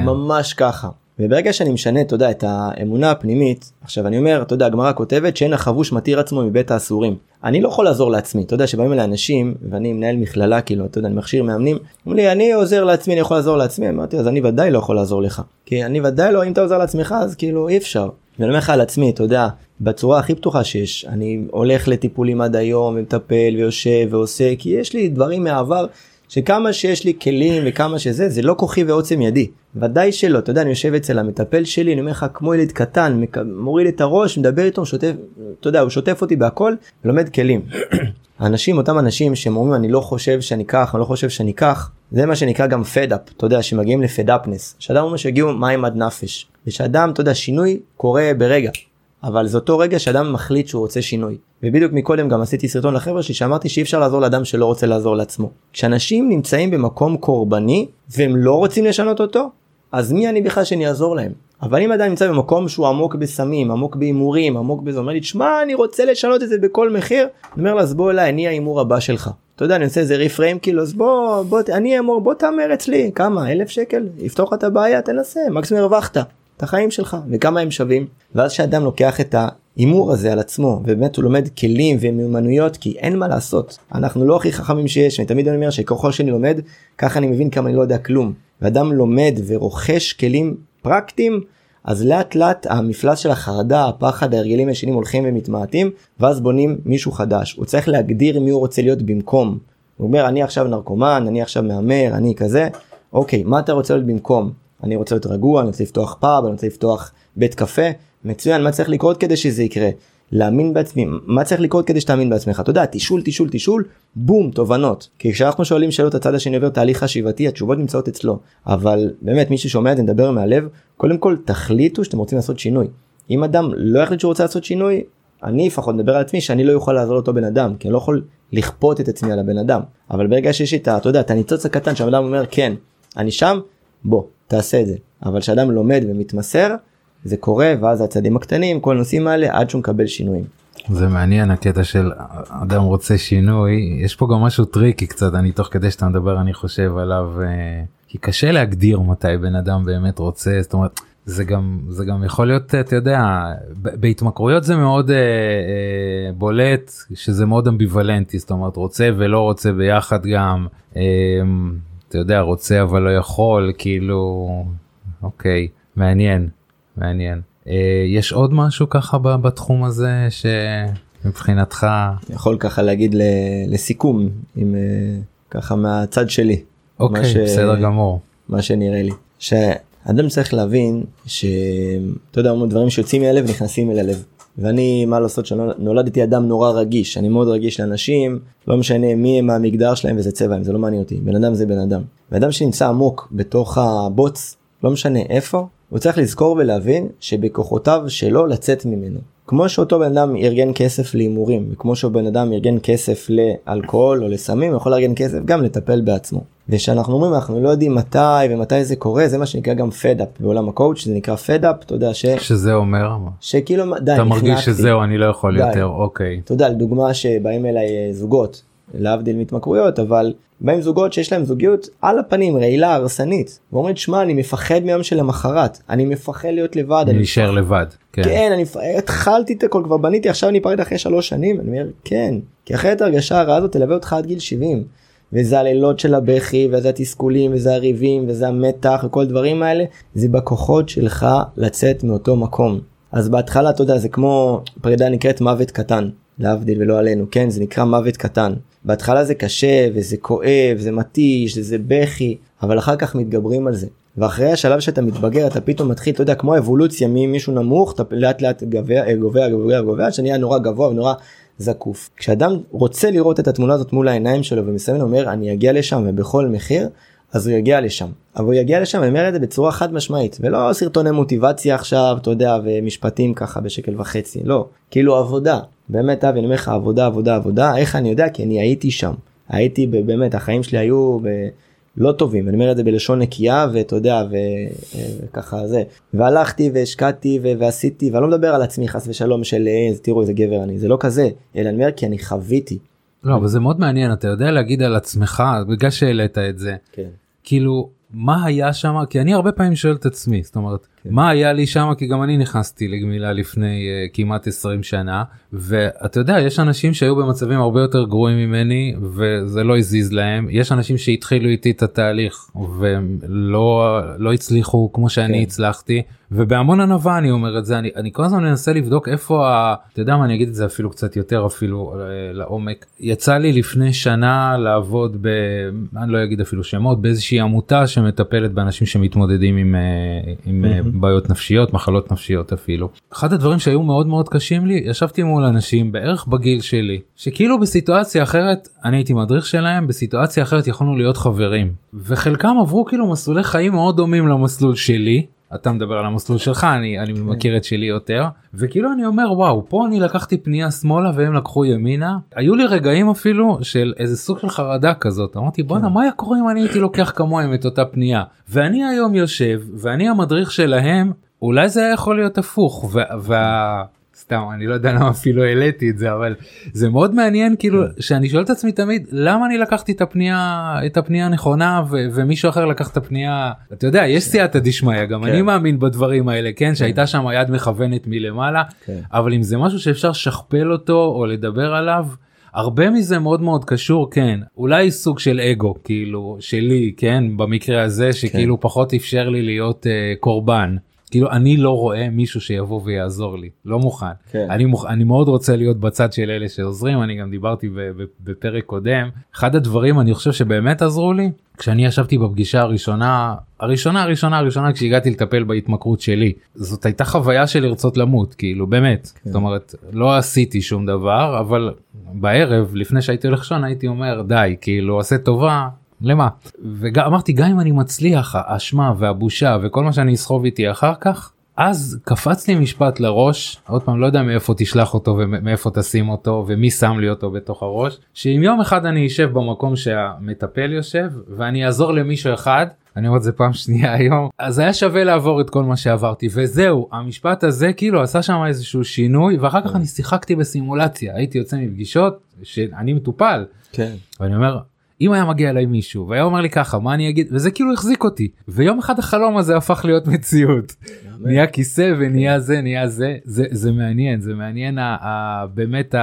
ממש ככה. וברגע שאני משנה, אתה יודע, את האמונה הפנימית, עכשיו אני אומר, אתה יודע, הגמרא כותבת שאין החבוש מתיר עצמו מבית האסורים. אני לא יכול לעזור לעצמי, אתה יודע, שבאים אלה אנשים, ואני מנהל מכללה, כאילו, אתה יודע, אני מכשיר מאמנים, אומר לי, אני עוזר לעצמי, אני יכול לעזור לעצמי, אמרתי, אז אני ודאי לא יכול לעזור לך, כי אני ודאי לא, אם אתה עוזר לעצמך, אז כאילו אי אפשר. ואני אומר לך על עצמי, אתה יודע, בצורה הכי פתוחה שיש, אני הולך לטיפולים עד היום, ומטפל, ויושב, ועושה, כי יש לי דברים מהעבר, שכמה שיש לי כלים וכמה שזה, זה לא כוחי ועוצם ידי. ודאי שלא, אתה יודע, אני יושב אצל המטפל שלי, אני אומר לך כמו ילד קטן, מוריד את הראש, מדבר איתו, שוטף, אתה יודע, הוא שוטף אותי בהכל, לומד כלים. האנשים, אותם אנשים שאומרים, אני לא חושב שאני כך, אני לא חושב שאני כך, זה מה שנקרא גם פדאפ, אתה יודע, שמגיעים לפדאפנס. שאדם אומר שהגיעו מים עד נפש. ושאדם, אתה יודע, שינוי קורה ברגע. אבל זה אותו רגע שאדם מחליט שהוא רוצה שינוי. ובדיוק מקודם גם עשיתי סרטון לחבר'ה שלי שאמרתי שאי אפשר לעזור לאדם שלא רוצה לעזור לעצמו. כשאנשים נמצאים במקום קורבני והם לא רוצים לשנות אותו, אז מי אני בכלל שאני אעזור להם? אבל אם אדם נמצא במקום שהוא עמוק בסמים, עמוק בהימורים, עמוק בזה, אומר לי, תשמע, אני רוצה לשנות את זה בכל מחיר, אומר לה, אז בוא אליי, אני ההימור הבא שלך. אתה יודע, אני עושה איזה ריפריים, כאילו, אז בוא, אני אמור, בוא תאמר אצלי, כמה, 1,000 שקל, יפתור את הבעיה, תנסה, מקסימום הרווחת. את החיים שלך, וכמה הם שווים. ואז שאדם לוקח את האימור הזה על עצמו, ובאמת הוא לומד כלים ומיומנויות, כי אין מה לעשות. אנחנו לא הכי חכמים שיש, אני תמיד אומר שככל שאני לומד, ככה אני מבין כמה אני לא יודע כלום. ואדם לומד ורוכש כלים פרקטיים, אז לאט לאט המפלס של החרדה, הפחד, ההרגלים הישנים הולכים ומתמעטים, ואז בונים מישהו חדש. הוא צריך להגדיר מי הוא רוצה להיות במקום. הוא אומר, אני עכשיו נרקומן, אני עכשיו מאמר, אני כזה. אוקיי, מה אתה רוצה להיות במקום? אני רוצה להיות רגוע, אני רוצה לפתוח פאב, אני רוצה לפתוח בית קפה. מצוין, מה צריך לקרות כדי שזה יקרה? להאמין בעצמי. מה צריך לקרות כדי שתאמין בעצמך? אתה יודע, תישול, תישול, תישול, בום, תובנות. כי כשאנחנו שואלים שאלות, הצד השני עובר תהליך חשיבתי, התשובות נמצאות אצלו. אבל באמת, מי ששומע את זה מדבר מהלב, קודם כל, תחליטו שאתם רוצים לעשות שינוי. אם אדם לא יחליט שהוא רוצה לעשות שינוי, אני לפחות מדבר על עצמי שאני לא יוכל לעזור לאותו בן אדם, כי אני לא יכול לכפות את עצמי על הבן אדם. אבל ברגע שיש איתה, אתה יודע, אתה ניצוץ הקטן, שאדם אומר, כן, אני שם, בוא, תעשה את זה. אבל כשאדם לומד ומתמסר, זה קורה, ואז הצעדים הקטנים, כל הנושאים האלה, עד שהוא מקבל שינויים. זה מעניין, הקטע של אדם רוצה שינוי, יש פה גם משהו טריקי קצת, אני תוך כדי שאתה מדבר, אני חושב עליו, כי קשה להגדיר מתי בן אדם באמת רוצה, זאת אומרת, זה גם יכול להיות, אתה יודע, בהתמכרויות זה מאוד בולט, שזה מאוד אמביוולנטי, זאת אומרת, רוצה ולא רוצה ביחד גם, אתה יודע, רוצה אבל לא יכול, כאילו, אוקיי, מעניין. מעניין. יש עוד משהו ככה בתחום הזה שמבחינתך... יכול ככה להגיד לסיכום, עם, ככה מהצד שלי. אוקיי, בסדר גמור. מה שנראה לי. שאדם צריך להבין שאתה יודע, דברים שיוצאים מהלב נכנסים אל הלב. ואני, מה לעשות, שנולדתי אדם נורא רגיש, אני מאוד רגיש לאנשים, לא משנה מי הם, המגדר שלהם וזה צבע, זה לא מעניין אותי. בן אדם זה בן אדם. ואדם שנמצא עמוק בתוך הבוץ, לא משנה איפה, הוא צריך לזכור ולהבין שבכוחותיו שלו לצאת ממנו. כמו שאותו בן אדם ארגן כסף להימורים, וכמו שבן אדם ארגן כסף לאלכוהול או לסמים, הוא יכול לארגן כסף גם לטפל בעצמו. ושאנחנו אומרים, אנחנו לא יודעים מתי ומתי זה קורה, זה מה שנקרא גם פדאפ. בעולם הקואוץ' זה נקרא פדאפ, אתה יודע שזה אומר? שכאילו, די, אתה מרגיש שזהו, אני לא יכול יותר, אוקיי. אתה יודע, לדוגמה שבאים אליי זוגות, להבדיל מתמכרויות, אבל באים זוגות שיש להם זוגיות על הפנים, רעילה, הרסנית. ואומרים, שמה, אני מפחד מיום של המחרת. אני מפחד להיות לבד. אני נשאר לבד. כן. כן, התחלתי את הכל, כבר בניתי, עכשיו אני פרד אחרי 3 שנים. אני אומר, כן. כי אחרי את הרגשה הרעה הזאת, תלווה אותך עד גיל 70. וזה הלילות של הבכי, וזה התסכולים, וזה הריבים, וזה המתח, וכל דברים האלה. זה בכוחות שלך לצאת מאותו מקום. אז בהתחלה, אתה יודע, זה כמו פרידה נקראת מוות קטן. להבדיל ולא עלינו, כן, זה נקרא מוות קטן. בהתחלה זה קשה וזה כואב, זה מתיש, זה בכי, אבל אחר כך מתגברים על זה. ואחרי השלב שאתה מתבגר, אתה פתאום מתחיל, אתה יודע, כמו אבולוציה, מישהו נמוך, אתה לאט לאט גובע, עד שנהיה נורא גבוה ונורא זקוף. כשאדם רוצה לראות את התמונה הזאת מול העיניים שלו, ומסמן אומר, אני אגיע לשם ובכל מחיר, אז הוא יגיע לשם. אבל הוא יגיע לשם, אומר את זה בצורה חד משמעית, ולא סרטוני מוטיבציה עכשיו, אתה יודע, ומשפטים ככה בשקל וחצי, לא. כאילו עבודה. באמת, אני אומר לך, עבודה, עבודה, עבודה. איך אני יודע? כי אני הייתי שם. הייתי, באמת, החיים שלי היו לא טובים. אני אומר את זה בלשון נקייה, ואתה יודע, וככה זה. והלכתי, והשקעתי, ועשיתי, ואני לא מדבר על עצמי, חס ושלום, של, תראו, איזה גבר אני. זה לא כזה, אלא אני אומר, כי אני חוויתי. לא, אבל זה מאוד מעניין, אתה יודע להגיד על עצמך, בגלל שהעלית את זה. כן. כאילו, מה היה שם? כי אני הרבה פעמים שואל את עצמי, זאת אומרת, מה היה לי שם? כי גם אני נכנסתי לגמילה לפני כמעט 20 שנה, ואתה יודע, יש אנשים שהיו במצבים הרבה יותר גרועים ממני, וזה לא הזיז להם. יש אנשים שהתחילו איתי את התהליך, ולא הצליחו כמו שאני הצלחתי, ובהמון ענווה אני אומר את זה, אני כל הזמן מנסה לבדוק איפה, אתה יודע מה, אני אגיד את זה אפילו קצת יותר, אפילו לעומק. יצא לי לפני שנה לעבוד אני לא אגיד אפילו שמות, באיזושהי עמותה שמטפלת באנשים שמתמודדים עם בעיות נפשיות, מחלות נפשיות אפילו. אחד הדברים שהיו מאוד מאוד קשים לי, ישבתי מול אנשים בערך בגיל שלי, שכאילו בסיטואציה אחרת, אני הייתי מדריך שלהם, בסיטואציה אחרת יכולנו להיות חברים. וחלקם עברו כאילו מסלולי חיים מאוד דומים למסלול שלי, אתה מדבר על המסלול שלך, אני מכיר את שלי יותר, וכאילו אני אומר, וואו, פה אני לקחתי פנייה שמאלה והם לקחו ימינה. היו לי רגעים אפילו של איזה סוג של חרדה כזאת, אמרתי, בונה, מה היה קורה אם אני הייתי לוקח כמוהם את אותה פנייה? ואני היום יושב, ואני המדריך שלהם, אולי זה היה יכול להיות הפוך, סתם, אני לא יודע למה אפילו העליתי את זה, אבל זה מאוד מעניין, כאילו, שאני שואל את עצמי תמיד, למה אני לקחתי את הפנייה הנכונה, ומישהו אחר לקח את הפנייה, אתה יודע, יש סייעתא דשמיא, גם אני מאמין בדברים האלה, כן, שהייתה שם יד מכוונת מלמעלה, אבל אם זה משהו שאפשר לשכפל אותו, או לדבר עליו, הרבה מזה מאוד מאוד קשור, כן, אולי סוג של אגו, כאילו, שלי, כן, במקרה הזה, שכאילו פחות אפשר לי להיות קורבן, כאילו, אני לא רואה מישהו שיבוא ויעזור לי, לא מוכן. אני מאוד רוצה להיות בצד של אלה שעוזרים, אני גם דיברתי בפרק קודם. אחד הדברים, אני חושב שבאמת עזרו לי, כשאני ישבתי בפגישה הראשונה, כשהגעתי לטפל בהתמכרות שלי, זאת הייתה חוויה של לרצות למות, כאילו, באמת. זאת אומרת, לא עשיתי שום דבר, אבל בערב, לפני שהייתי הולך שון, הייתי אומר, די, כאילו, עשה טובה, למה? ואמרתי, גם אם אני מצליח, האשמה והבושה וכל מה שאני אסחוב איתי אחר כך, אז קפץ לי משפט לראש, עוד פעם לא יודע מאיפה תשלח אותו ומאיפה תשים אותו ומי שם לי אותו בתוך הראש, שאם יום אחד אני יישב במקום שהמטפל יושב ואני אעזור למישהו אחד, אני אומר את זה פעם שנייה היום, אז היה שווה לעבור את כל מה שעברתי, וזהו, המשפט הזה כאילו עשה שם איזשהו שינוי, ואחר כך אני שיחקתי בסימולציה, הייתי יוצא מפגישות שאני מטופל, ואני אומר, אם היה מגיע אליי מישהו, והיה אומר לי ככה, מה אני אגיד? וזה כאילו החזיק אותי. ויום אחד החלום הזה הפך להיות מציאות. נהיה כיסא ונהיה זה, נהיה זה. זה מעניין, זה מעניין באמת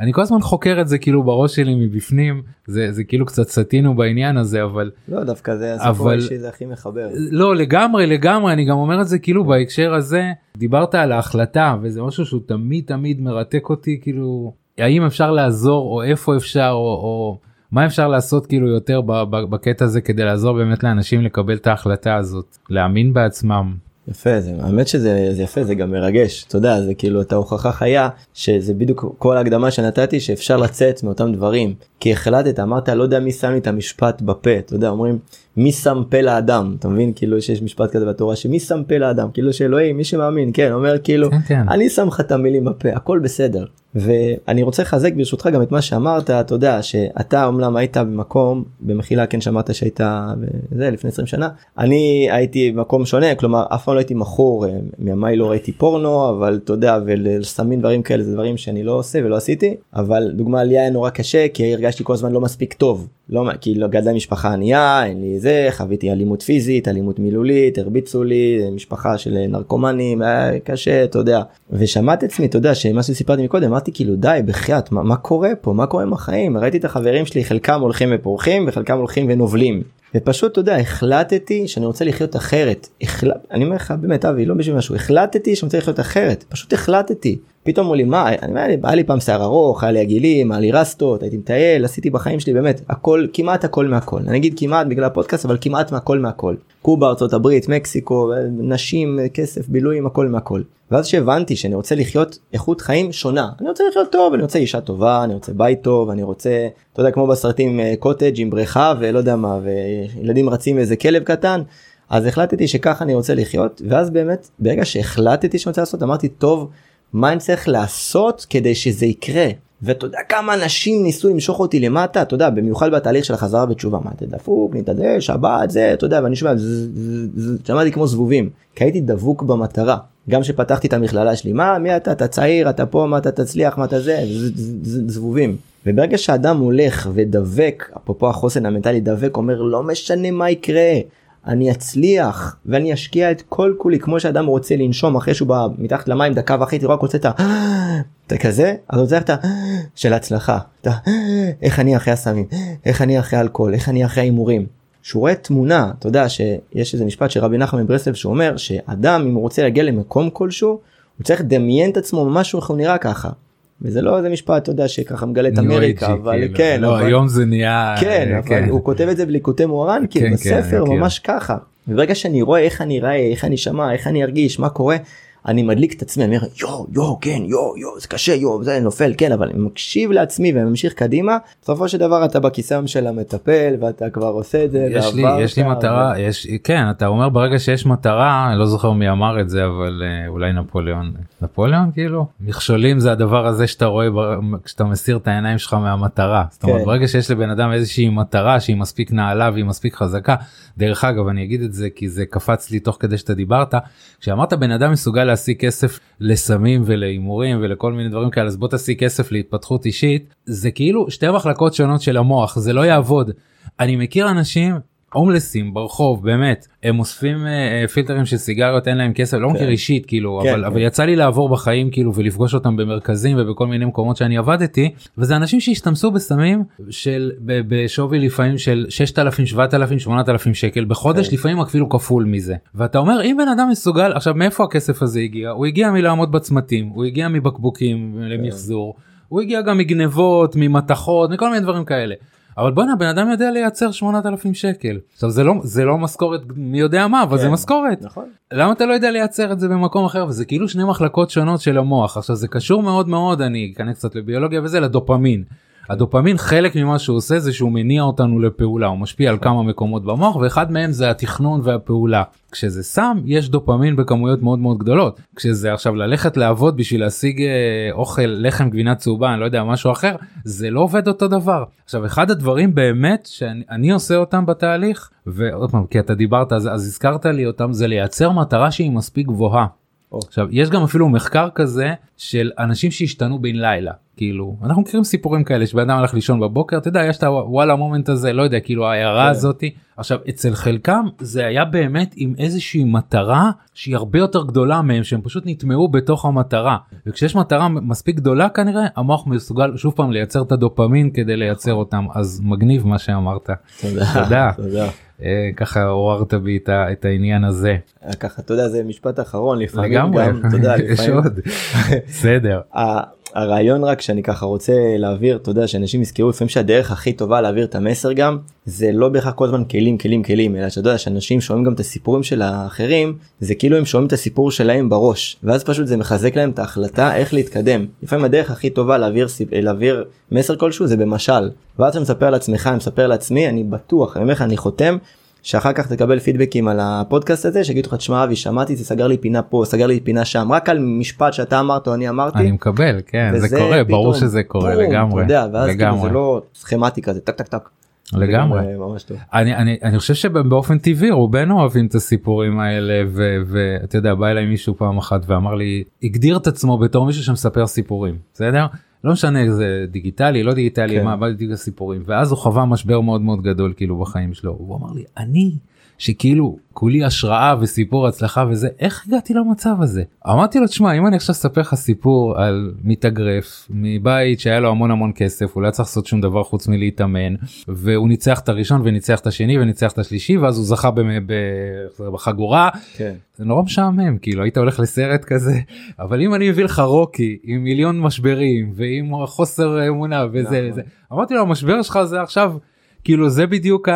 אני כל הזמן חוקר את זה כאילו בראש שלי מבפנים, זה כאילו קצת סתינו בעניין הזה, אבל... לא, דווקא זה הסיפור האישי, זה הכי מחבר. לא, לגמרי, אני גם אומר את זה כאילו בהקשר הזה, דיברת על ההחלטה, וזה משהו שהוא תמיד מרתק אותי, כאילו, האם אפשר לעזור, או איפה אפשר, או מה אפשר לעשות כאילו יותר בקטע הזה כדי לעזור באמת לאנשים לקבל את ההחלטה הזאת, להאמין בעצמם. יפה, זה, האמת שזה יפה, זה גם מרגש, אתה יודע, זה כאילו את ההוכחה חיה, שזה בדיוק כל ההקדמה שנתתי, שאפשר לצאת מאותם דברים, כי החלטת, אמרת, לא יודע מי שם לי את המשפט בפה, אתה יודע, אומרים, מי שם פה לאדם, אתה מבין, כאילו שיש משפט כזה בתורה, שמי שם פה לאדם, כאילו שאלוהים, מי שמאמין, כן, אומר כאילו, אני שם לך את המילים בפה, הכל בסדר, ואני רוצה לחזק ברשותך גם את מה שאמרת, אתה יודע, שאתה אומנם היית במקום, במחילה כן שמעת שהיית, זה לפני 20 שנה, אני הייתי במקום שונה, כלומר, אף פעם לא הייתי מכור, מימיי לא ראיתי פורנו, אבל אתה יודע, ולסמין דברים כאלה, זה דברים שאני לא עושה ולא עשיתי, אבל דוגמה לי היה נורא קשה, כי הרגשתי כל הזמן לא מספיק טוב, כי לא גדלה משפחה ענייה, אין לי זה, חוויתי אלימות פיזית, אלימות מילולית, הרביצו לי, משפחה של נרקומנים, היה קשה, אתה יודע. ושמעת עצמי, אתה יודע, שמה שסיפרתי מקודם, אמרתי כאילו די, בחייאת, מה קורה פה? מה קורה עם החיים? ראיתי את החברים שלי, חלקם הולכים ופורחים, וחלקם הולכים ונובלים. ופשוט, אתה יודע, החלטתי שאני רוצה לחיות אחרת. אני אומר לך, באמת, אבי, לא בשביל משהו, החלטתי שאני רוצה לחיות אחרת. פשוט החלטתי. פתאום אמרו לי, מה, היה לי פעם שיער ארוך, היה לי עגילים, היה לי רסטות, הייתי מטייל, עשיתי בחיים שלי, באמת, הכל, כמעט הכל מהכל. אני אגיד כמעט בגלל הפודקאסט, אבל כמעט מהכל. קובה, ארצות הברית, מקסיקו, נשים, כסף, בילויים, הכל מהכל. ואז שהבנתי שאני רוצה לחיות איכות חיים שונה. אני רוצה לחיות טוב, אני רוצה אישה טובה, אני רוצה בית טוב, אני רוצה, אתה יודע, כמו בסרטים, קוטג' עם בריכה, ולא יודע מה, וילדים רצים איזה כלב קטן. אז החלטתי שכך אני רוצה לחיות, ואז באמת, ברגע שהחלטתי שאני רוצה לעשות, אמרתי, טוב, מה אני צריך לעשות כדי שזה יקרה? ואתה יודע כמה אנשים ניסו למשוך אותי למטה, אתה יודע, במיוחד בתהליך של החזרה בתשובה, מה אתה דפוק, נתעדל, שבת, זה, אתה יודע, ואני שמעתי כמו זבובים, כי הייתי דבוק במטרה, גם שפתחתי את המכללה שלי, מה, מי אתה צעיר, אתה פה, מה אתה תצליח, מה אתה זה, זבובים. וברגע שהאדם הולך ודבק, אפרופו החוסן המנטלי, דבק, אומר, לא משנה מה יקרה, אני אצליח, ואני אשקיע את כל כולי, כמו שאדם רוצה לנשום אחרי שהוא בא מתחת למים, דקה ואחרי, תראו רק רוצה את ה... אתה כזה, אז רוצה את ה... של ההצלחה. איך אני אחרי הסמים, איך אני אחרי אלכוהול, איך אני אחרי האימורים. שהוא רואה תמונה, אתה יודע שיש איזה משפט שרבי נחמן מברסלב, שהוא אומר שאדם, אם הוא רוצה להגיע למקום כלשהו, הוא צריך לדמיין את עצמו משהו, איך הוא נראה ככה. וזה לא איזה משפט, אתה יודע, שככה מגלה את אמריקה, אבל כן. לא, היום זה נהיה... כן, אבל הוא כותב את זה בליקוטי מוהר"ן, כי בספר ממש ככה. וברגע שאני רואה איך אני רואה, איך אני שמע, איך אני ארגיש, מה קורה, אני מדליק את עצמי, אני אומר, יו, כן, יו, זה קשה, זה נופל, כן, אבל אני מקשיב לעצמי וממשיך קדימה. בסופו של דבר אתה בכיסם של המטפל, ואתה כבר עושה את זה. יש לי מטרה, כן, אתה אומר ברגע שיש מטרה, אני לא זוכר מי אמר את זה, אבל אולי נפוליאון כאילו, מכשולים זה הדבר הזה שאתה רואה, כשאתה מסיר את העיניים שלך מהמטרה. זאת אומרת, ברגע שיש לבן אדם איזושהי מטרה, שהיא מספיק נעלה והיא מספיק חזקה, דרך אגב, אני אגיד את זה, כי זה קפץ לי תוך כדי שאתה דיברת, כשאמרת בן אדם מסוגל להשיג כסף לסמים ולאימורים ולכל מיני דברים כאלה, אז בוא תשיג כסף להתפתחות אישית, זה כאילו שתי מחלקות שונות של המוח, זה לא יעבוד. אני מכיר אנשים הומלסים ברחוב, באמת, הם אוספים פילטרים של סיגריות, אין להם כסף, לא מכיר אישית, כאילו, אבל יצא לי לעבור בחיים, כאילו, ולפגוש אותם במרכזים ובכל מיני מקומות שאני עבדתי, וזה אנשים שהשתמשו בסמים של, בשווי לפעמים של 6,000, 7,000, 8,000 שקל בחודש, לפעמים אפילו כפול מזה. ואתה אומר, אם בן אדם מסוגל, עכשיו, מאיפה הכסף הזה הגיע? הוא הגיע מלעמוד בצמתים, הוא הגיע מבקבוקים למחזור, הוא הגיע גם מגנבות, ממתחות, מכל מיני דברים כאלה. אבל בוא'נה, בן אדם יודע לייצר 8,000 שקל. עכשיו, זה לא משכורת מי יודע מה, אבל זה משכורת. נכון. למה אתה לא יודע לייצר את זה במקום אחר? וזה כאילו שני מחלקות שונות של המוח. עכשיו, זה קשור מאוד מאוד, אני אכנס קצת לביולוגיה וזה, לדופמין. הדופמין, חלק ממה שהוא עושה זה שהוא מניע אותנו לפעולה, הוא משפיע על כמה מקומות במוח, ואחד מהם זה התכנון והפעולה. כשזה סם, יש דופמין בכמויות מאוד מאוד גדולות. כשזה עכשיו ללכת לעבוד בשביל להשיג אוכל, לחם, גבינה צהובה, אני לא יודע, משהו אחר, זה לא עובד אותו דבר. עכשיו, אחד הדברים באמת שאני עושה אותם בתהליך, ועוד פעם, כי אתה דיברת, אז הזכרת לי אותם, זה לייצר מטרה שהיא מספיק גבוהה. עכשיו, יש גם אפילו מחקר כזה של אנשים שהשתנו בין לילה, כאילו, אנחנו מכירים סיפורים כאלה שבן אדם הלך לישון בבוקר, אתה יודע, יש את הוואלה המומנט הזה, לא יודע, כאילו ההערה הזאת, עכשיו, אצל חלקם זה היה באמת עם איזושהי מטרה שהיא הרבה יותר גדולה מהם, שהם פשוט נטמעו בתוך המטרה, וכשיש מטרה מספיק גדולה כנראה, המוח מסוגל שוב פעם לייצר את הדופמין כדי לייצר אותם, אז מגניב מה שאמרת. תודה. תודה. ככה עוררת בי את העניין הזה. ככה, אתה יודע, זה משפט האחרון, לפעמים גם, אתה יודע, יש עוד, בסדר. הרעיון רק שאני ככה רוצה להעביר, אתה יודע, שאנשים יזכרו, לפעמים שהדרך הכי טובה להעביר את המסר גם, זה לא בהכרח כל הזמן כלים, כלים, כלים, אלא שאתה יודע, שאנשים שומעים גם את הסיפורים של האחרים, זה כאילו הם שומעים את הסיפור שלהם בראש, ואז פשוט זה מחזק להם את ההחלטה איך להתקדם. לפעמים הדרך הכי טובה להעביר מסר כלשהו זה במשל, ואז אתה מספר לעצמך, אני מספר לעצמי, אני בטוח, אני אומר לך, אני חותם, שאחר כך תקבל פידבקים על הפודקאסט הזה, שיגידו לך, תשמע אבי, שמעתי, סגר לי פינה פה, סגר לי פינה שם, רק על משפט שאתה אמרת או אני אמרתי. אני מקבל, כן, זה קורה, ברור שזה קורה, לגמרי. אתה יודע, ואז כאילו זה לא סכמטיקה, זה טק טק טק. לגמרי. אני חושב שבאופן טבעי, רובנו אוהבים את הסיפורים האלה, ואתה יודע, בא אליי מישהו פעם אחת ואמר לי, הגדיר את עצמו בתור מישהו שמספר סיפורים, בסדר? לא משנה אם זה דיגיטלי, לא דיגיטלי, מה, בדיוק הסיפורים. ואז הוא חווה משבר מאוד מאוד גדול, כאילו, בחיים שלו. הוא אמר לי, אני, שכאילו, כולי השראה וסיפור הצלחה וזה, איך הגעתי למצב הזה? אמרתי לו, תשמע, אם אני עכשיו אספר לך סיפור על מתאגרף, מבית שהיה לו המון המון כסף, הוא לא צריך לעשות שום דבר חוץ מלהתאמן, והוא ניצח את הראשון וניצח את השני וניצח את השלישי, ואז הוא זכה בחגורה. כן. זה נורא משעמם, כאילו, היית הולך לסרט כזה, אבל אם אני מביא לך רוקי, עם מיליון משברים, ועם חוסר אמונה וזה, וזה. אמרתי לו, המשבר שלך זה עכשיו, כאילו זה בדיוק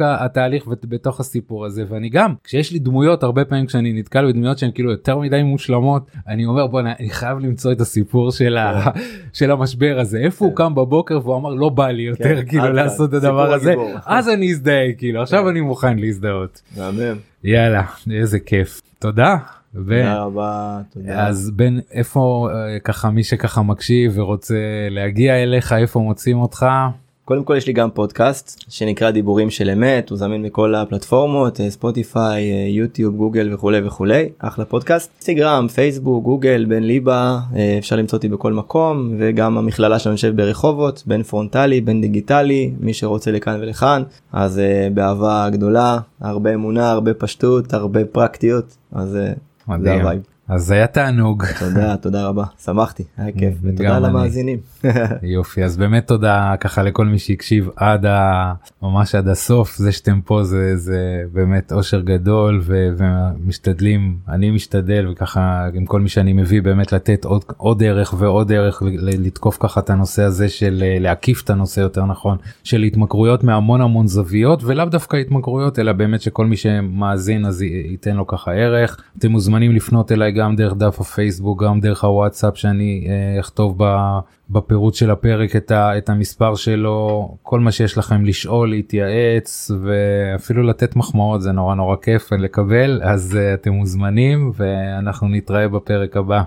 התהליך בתוך הסיפור הזה, ואני גם, כשיש לי דמויות, הרבה פעמים כשאני נתקל בדמויות שהן כאילו יותר מדי מושלמות, אני אומר בוא, אני חייב למצוא את הסיפור של המשבר הזה, איפה הוא קם בבוקר והוא אמר לא בא לי יותר כאילו לעשות את הדבר הזה, אז אני אזדהה כאילו, עכשיו אני מוכן להזדהות. יאללה, איזה כיף, תודה. תודה רבה, תודה. אז בין איפה ככה מי שככה מקשיב ורוצה להגיע אליך, איפה מוצאים אותך? קודם כל יש לי גם פודקאסט שנקרא דיבורים של אמת, הוא זמין מכל הפלטפורמות, ספוטיפיי, יוטיוב, גוגל וכו' וכו', אחלה פודקאסט, אינסטגרם, פייסבוק, גוגל, בן ליבה, אפשר למצוא אותי בכל מקום, וגם המכללה שאני יושב ברחובות, בין פרונטלי, בין דיגיטלי, מי שרוצה לכאן ולכאן, אז באהבה גדולה, הרבה אמונה, הרבה פשטות, הרבה פרקטיות, אז זה הווייב. אז היה תענוג. תודה, תודה רבה. שמחתי, היה כיף. ותודה למאזינים. יופי, אז באמת תודה ככה לכל מי שהקשיב ממש עד הסוף. זה שאתם פה זה באמת אושר גדול ומשתדלים, אני משתדל וככה עם כל מי שאני מביא באמת לתת עוד ערך ועוד ערך לתקוף ככה את הנושא הזה של להקיף את הנושא יותר נכון, של התמכרויות מהמון המון זוויות ולאו דווקא התמכרויות אלא באמת שכל מי שמאזין אז ייתן לו ככה ערך. אתם מוזמנים לפנות אליי גם דרך דף הפייסבוק, גם דרך הוואטסאפ שאני אכתוב בפירוט של הפרק את המספר שלו, כל מה שיש לכם לשאול, להתייעץ ואפילו לתת מחמאות, זה נורא נורא כיף לקבל, אז אתם מוזמנים ואנחנו נתראה בפרק הבא.